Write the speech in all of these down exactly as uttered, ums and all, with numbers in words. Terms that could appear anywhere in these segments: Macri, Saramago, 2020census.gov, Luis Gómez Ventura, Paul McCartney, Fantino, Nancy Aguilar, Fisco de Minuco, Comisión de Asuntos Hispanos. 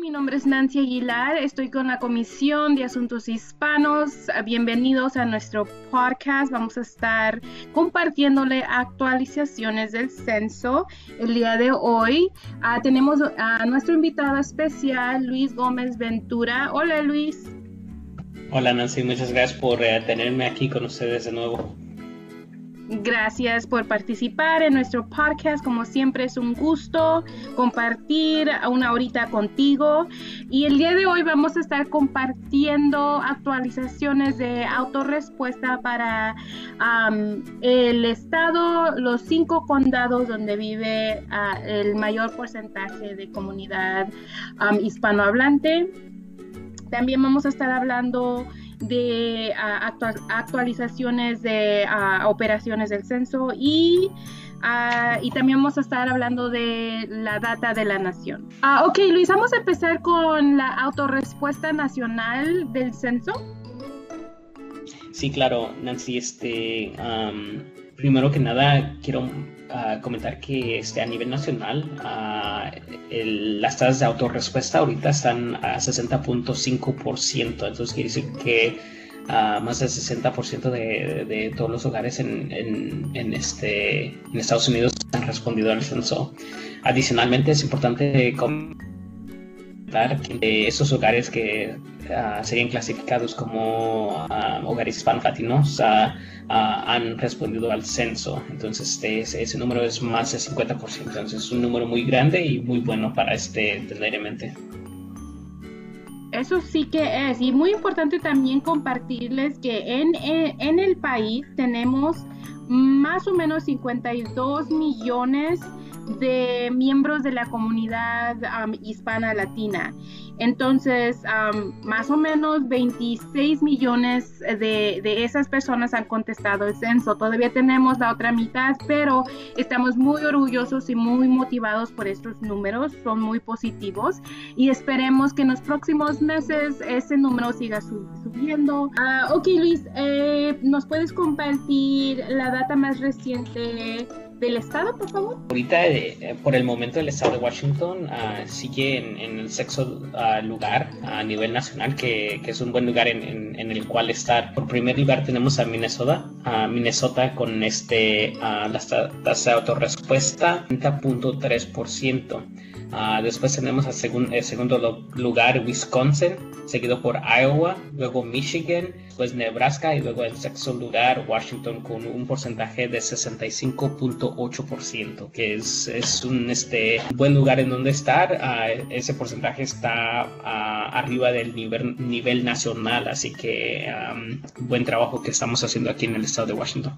Mi nombre es Nancy Aguilar, estoy con la Comisión de Asuntos Hispanos. Bienvenidos a nuestro podcast. Vamos a estar compartiéndole actualizaciones del censo el día de hoy. Uh, tenemos a nuestro invitado especial, Luis Gómez Ventura. Hola, Luis. Hola, Nancy. Muchas gracias por uh, tenerme aquí con ustedes de nuevo. Gracias por participar en nuestro podcast. Como siempre, es un gusto compartir una horita contigo. Y el día de hoy vamos a estar compartiendo actualizaciones de autorrespuesta para um, el estado, los cinco condados donde vive uh, el mayor porcentaje de comunidad um, hispanohablante. También vamos a estar hablando de uh, actualizaciones de uh, operaciones del censo y, uh, y también vamos a estar hablando de la data de la nación. Uh, ok, Luis, vamos a empezar con la autorrespuesta nacional del censo. Sí, claro, Nancy. Este, um, primero que nada, quiero uh, comentar que este, a nivel nacional uh, el, las tasas de autorrespuesta ahorita están a sesenta punto cinco por ciento. Entonces quiere decir que uh, más del sesenta por ciento de, de todos los hogares en, en, en, este, en Estados Unidos han respondido al censo. Adicionalmente, es importante comentar que esos hogares que Uh, serían clasificados como uh, hogares hispanos latinos uh, uh, han respondido al censo. Entonces este, ese número es más del cincuenta por ciento. Entonces es un número muy grande y muy bueno para este, tener en mente. Eso sí que es, y muy importante también compartirles que en, en el país tenemos más o menos cincuenta y dos millones de miembros de la comunidad um, hispana latina. Entonces, um, más o menos veintiséis millones de, de esas personas han contestado el censo. Todavía tenemos la otra mitad, pero estamos muy orgullosos y muy motivados por estos números. Son muy positivos y esperemos que en los próximos meses ese número siga sub- subiendo. Uh, ok, Luis, eh, ¿nos puedes compartir la data más reciente del estado, por favor? Ahorita, eh, por el momento, el estado de Washington uh, sigue en, en el sexto uh, lugar a nivel nacional, que, que es un buen lugar en, en, en el cual estar. Por primer lugar tenemos a Minnesota, a Minnesota con este uh, la tasa de autorrespuesta treinta punto tres por ciento. Uh, después tenemos a segun, el segundo lo, lugar Wisconsin, seguido por Iowa, luego Michigan, después Nebraska y luego el sexto lugar Washington con un porcentaje de sesenta y cinco punto ocho por ciento, que es, es un este, buen lugar en donde estar. Uh, ese porcentaje está uh, arriba del nivel, nivel nacional, así que um, buen trabajo que estamos haciendo aquí en el estado de Washington.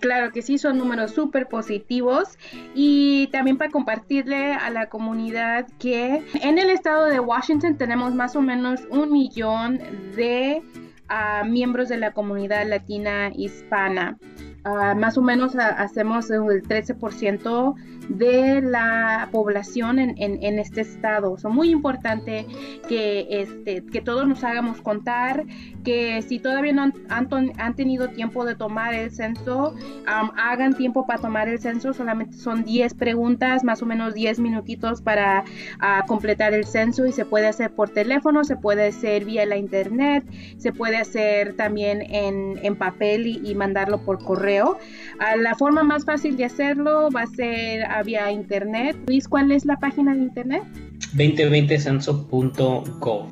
Claro que sí, son números súper positivos. Y también para compartirle a la comunidad que en el estado de Washington tenemos más o menos un millón de uh, miembros de la comunidad latina hispana. Uh, más o menos uh, hacemos el trece por ciento de la población en, en, en este estado. Es muy importante que, este, que todos nos hagamos contar, que si todavía no han, han, ton, han tenido tiempo de tomar el censo, um, hagan tiempo para tomar el censo. Solamente son diez preguntas, más o menos diez minutitos para uh, completar el censo, y se puede hacer por teléfono, se puede hacer vía la internet, se puede hacer también en, en papel y, y mandarlo por correo. Uh, la forma más fácil de hacerlo va a ser uh, vía internet. Luis, ¿cuál es la página de internet? veinte veinte censo punto gov.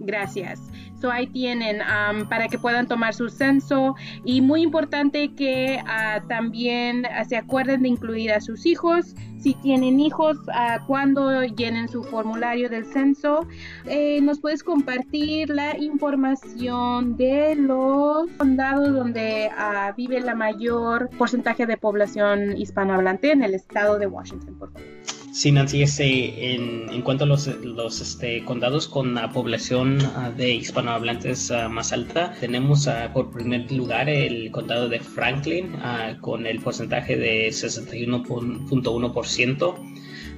Gracias. So, ahí tienen um, para que puedan tomar su censo. Y muy importante que uh, también uh, se acuerden de incluir a sus hijos. Si tienen hijos, uh, cuando llenen su formulario del censo. Eh, ¿Nos puedes compartir la información de los condados donde uh, vive la mayor porcentaje de población hispanohablante en el estado de Washington, por favor? Sí, Nancy, este, en, en cuanto a los, los este, condados con la población uh, de hispanohablantes uh, más alta, tenemos uh, por primer lugar el condado de Franklin uh, con el porcentaje de sesenta y uno punto uno por ciento.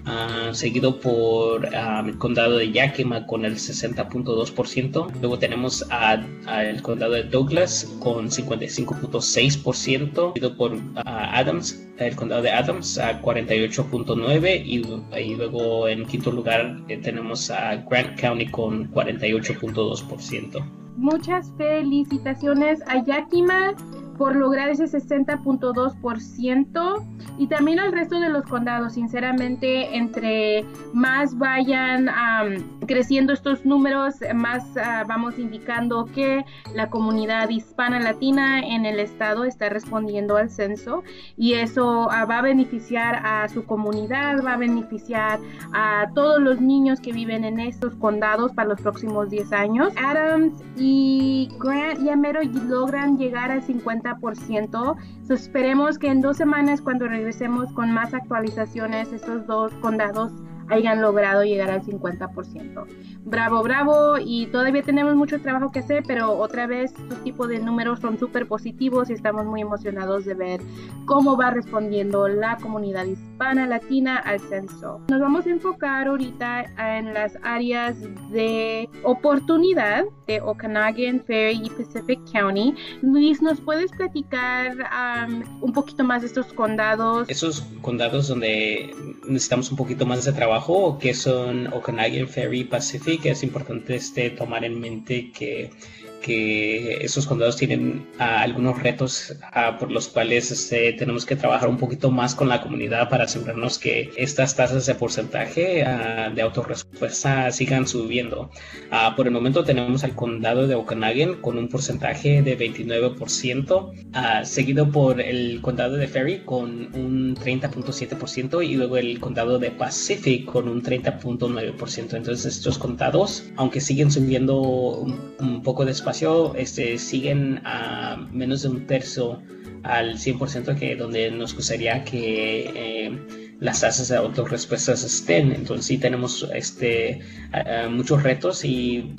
uh, seguido por uh, el condado de Yakima con el sesenta punto dos por ciento. Luego tenemos a, a el condado de Douglas con cincuenta y cinco punto seis por ciento, seguido por uh, Adams, el condado de Adams a cuarenta y ocho punto nueve por ciento, y, y luego en quinto lugar eh, tenemos a Grant County con cuarenta y ocho punto dos por ciento. Muchas felicitaciones a Yakima por lograr ese sesenta punto dos por ciento y también al resto de los condados. Sinceramente, entre más vayan um, creciendo estos números, más uh, vamos indicando que la comunidad hispana latina en el estado está respondiendo al censo, y eso uh, va a beneficiar a su comunidad, va a beneficiar a todos los niños que viven en estos condados para los próximos diez años. Adams y Grant y Amero logran llegar al cincuenta por ciento. So, esperemos que en dos semanas, cuando regresemos con más actualizaciones, estos dos condados hayan logrado llegar al cincuenta por ciento. Bravo, bravo, y todavía tenemos mucho trabajo que hacer, pero otra vez estos tipos de números son súper positivos y estamos muy emocionados de ver cómo va respondiendo la comunidad hispana latina al censo. Nos vamos a enfocar ahorita en las áreas de oportunidad de Okanagan, Ferry y Pacific County. Luis, ¿nos puedes platicar um, un poquito más de estos condados? Esos condados donde necesitamos un poquito más de trabajo, que son Okanagan, Ferry, Pacific. Es importante este, tomar en mente que, que esos condados tienen uh, algunos retos uh, por los cuales este, tenemos que trabajar un poquito más con la comunidad para asegurarnos que estas tasas de porcentaje uh, de autorrespuesta sigan subiendo. Uh, por el momento tenemos al condado de Okanagan con un porcentaje de veintinueve por ciento, uh, seguido por el condado de Ferry con un treinta punto siete por ciento y luego el condado de Pacific con un treinta punto nueve por ciento. Entonces estos condados, aunque siguen subiendo un, un poco despacio, este, siguen a menos de un tercio al cien por ciento que donde nos gustaría que eh, las tasas de autorrespuestas estén. Entonces sí tenemos este, a, a muchos retos y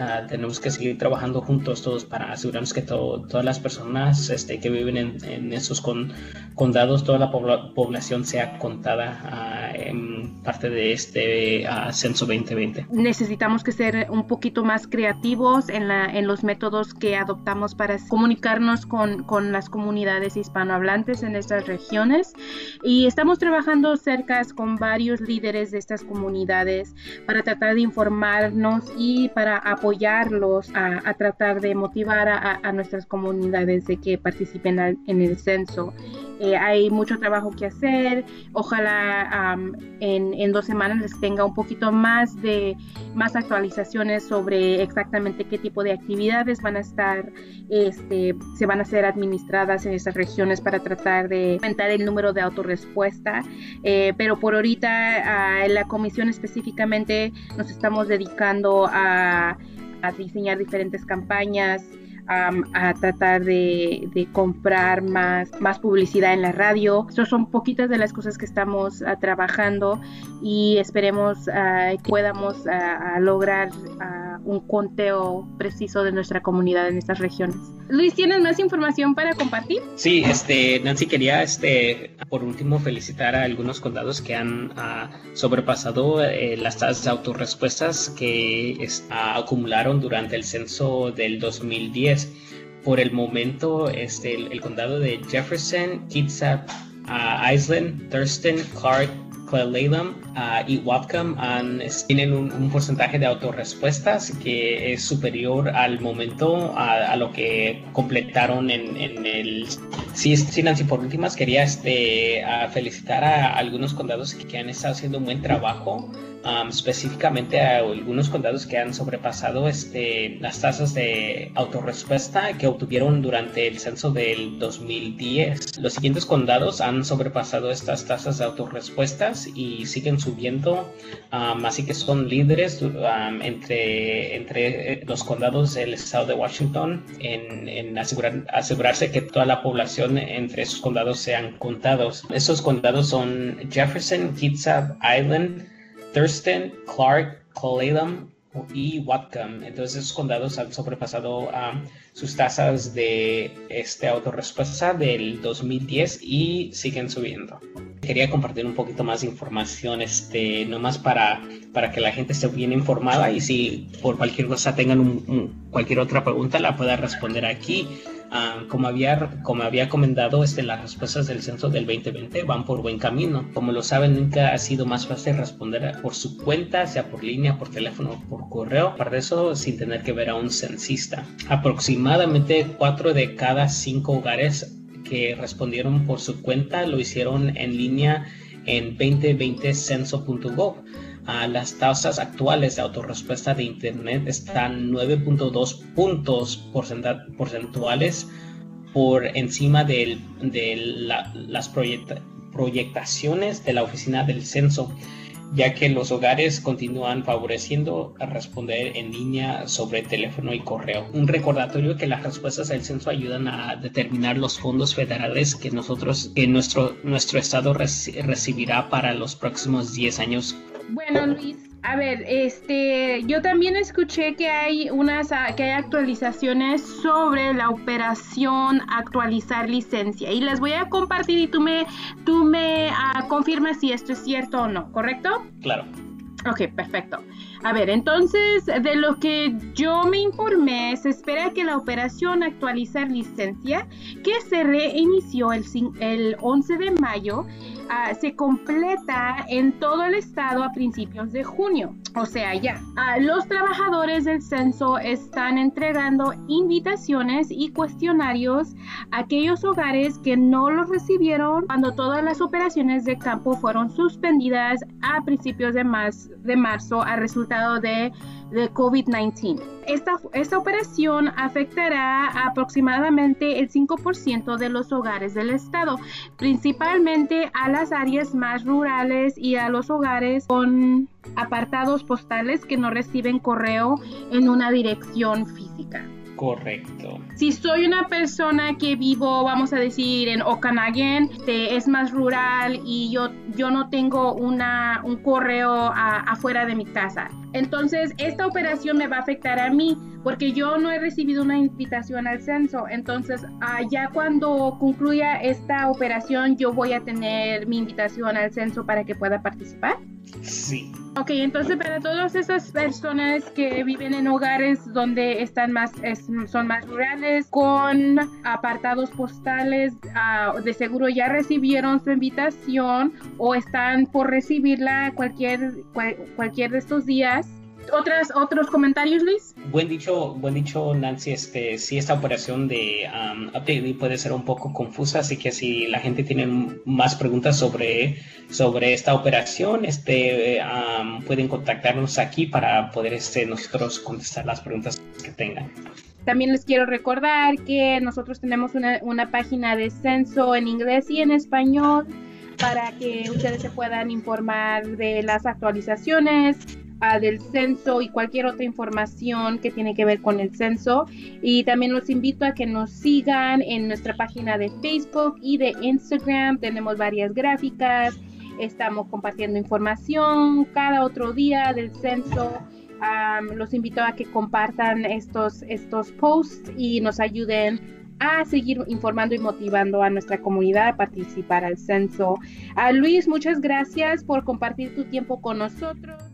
Uh, tenemos que seguir trabajando juntos todos para asegurarnos que to- todas las personas este, que viven en, en esos con- condados, toda la po- población sea contada uh, en parte de este uh, Censo veinte veinte. Necesitamos que ser un poquito más creativos en, la, en los métodos que adoptamos para comunicarnos con, con las comunidades hispanohablantes en estas regiones, y estamos trabajando cerca con varios líderes de estas comunidades para tratar de informarnos y para apoyarnos apoyarlos a, a tratar de motivar a, a nuestras comunidades de que participen al, en el censo. Eh, hay mucho trabajo que hacer. Ojalá um, en, en dos semanas les tenga un poquito más de más actualizaciones sobre exactamente qué tipo de actividades van a estar, este, se van a ser administradas en estas regiones para tratar de aumentar el número de autorrespuesta. Eh, pero por ahorita, uh, la comisión específicamente nos estamos dedicando a, a diseñar diferentes campañas, Um, a tratar de, de comprar más, más publicidad en la radio. Estas son poquitas de las cosas que estamos uh, trabajando, y esperemos uh, que podamos uh, lograr uh, un conteo preciso de nuestra comunidad en estas regiones. Luis, ¿tienes más información para compartir? Sí, este, Nancy, quería este, por último felicitar a algunos condados que han uh, sobrepasado eh, las tasas de autorrespuestas que uh, acumularon durante el censo del dos mil diez. Por el momento, este, el, el condado de Jefferson, Kitsap, uh, Island, Thurston, Clark, Clallam uh, y Whatcom um, tienen un, un porcentaje de autorrespuestas que es superior al momento a, a lo que completaron en, en el... Sí, sí, Nancy, por últimas quería este, uh, felicitar a algunos condados que, que han estado haciendo un buen trabajo, um, específicamente a algunos condados que han sobrepasado este, las tasas de autorrespuesta que obtuvieron durante el censo del dos mil diez. Los siguientes condados han sobrepasado estas tasas de autorrespuestas y siguen subiendo, um, así que son líderes um, entre, entre los condados del estado de Washington en, en asegurar, asegurarse que toda la población entre esos condados sean contados. Esos condados son Jefferson, Kitsap Island, Thurston, Clark, Clallam, y Whatcom. Entonces, esos condados han sobrepasado um, sus tasas de este, autorrespuesta del dos mil diez y siguen subiendo. Quería compartir un poquito más de información, este, nomás para, para que la gente esté bien informada, y si por cualquier cosa tengan un, un, cualquier otra pregunta, la pueda responder aquí. Uh, como, había, como había comentado, este, las respuestas del censo del veinte veinte van por buen camino. Como lo saben, nunca ha sido más fácil responder por su cuenta, sea por línea, por teléfono, por correo, para eso sin tener que ver a un censista. Aproximadamente cuatro de cada cinco hogares que respondieron por su cuenta lo hicieron en línea en veinte veinte censo punto gov. Uh, las tasas actuales de autorrespuesta de Internet están nueve punto dos puntos porcentuales por encima de, de la, las proyecta, proyectaciones de la Oficina del Censo, ya que los hogares continúan favoreciendo a responder en línea sobre teléfono y correo. Un recordatorio que las respuestas del censo ayudan a determinar los fondos federales que, nosotros, que nuestro, nuestro estado reci- recibirá para los próximos diez años. Bueno, Luis, a ver, este, yo también escuché que hay unas, que hay actualizaciones sobre la operación actualizar licencia, y las voy a compartir y tú me, tú me uh, confirmas si esto es cierto o no, ¿correcto? Claro. Ok, perfecto. A ver, entonces, de lo que yo me informé, se espera que la operación actualizar licencia, que se reinició el, el once de mayo, uh, se completa en todo el estado a principios de junio, o sea, ya. Uh, los trabajadores del censo están entregando invitaciones y cuestionarios a aquellos hogares que no los recibieron cuando todas las operaciones de campo fueron suspendidas a principios de, mas, de marzo a resultado de, de COVID diecinueve. Esta, esta operación afectará aproximadamente el cinco por ciento de los hogares del estado, principalmente a las áreas más rurales y a los hogares con apartados postales que no reciben correo en una dirección física. Correcto. Si soy una persona que vivo, vamos a decir, en Okanagan, este, es más rural y yo, yo no tengo una, un correo a, afuera de mi casa. Entonces, esta operación me va a afectar a mí porque yo no he recibido una invitación al censo. Entonces, ah, ya cuando concluya esta operación, yo voy a tener mi invitación al censo para que pueda participar. Sí. Ok, entonces para todas esas personas que viven en hogares donde están más, es, son más rurales, con apartados postales, uh, de seguro ya recibieron su invitación o están por recibirla cualquier, cual, cualquier de estos días. Otras, otros comentarios, Luis. Buen dicho, buen dicho, Nancy. Este, sí, esta operación de um, update puede ser un poco confusa, así que si la gente tiene más preguntas sobre, sobre esta operación, este, um, pueden contactarnos aquí para poder este, nosotros contestar las preguntas que tengan. También les quiero recordar que nosotros tenemos una, una página de censo en inglés y en español para que ustedes se puedan informar de las actualizaciones del censo y cualquier otra información que tiene que ver con el censo, y también los invito a que nos sigan en nuestra página de Facebook y de Instagram. Tenemos varias gráficas, estamos compartiendo información cada otro día del censo. Um, los invito a que compartan estos, estos posts y nos ayuden a seguir informando y motivando a nuestra comunidad a participar al censo. uh, Luis, muchas gracias por compartir tu tiempo con nosotros.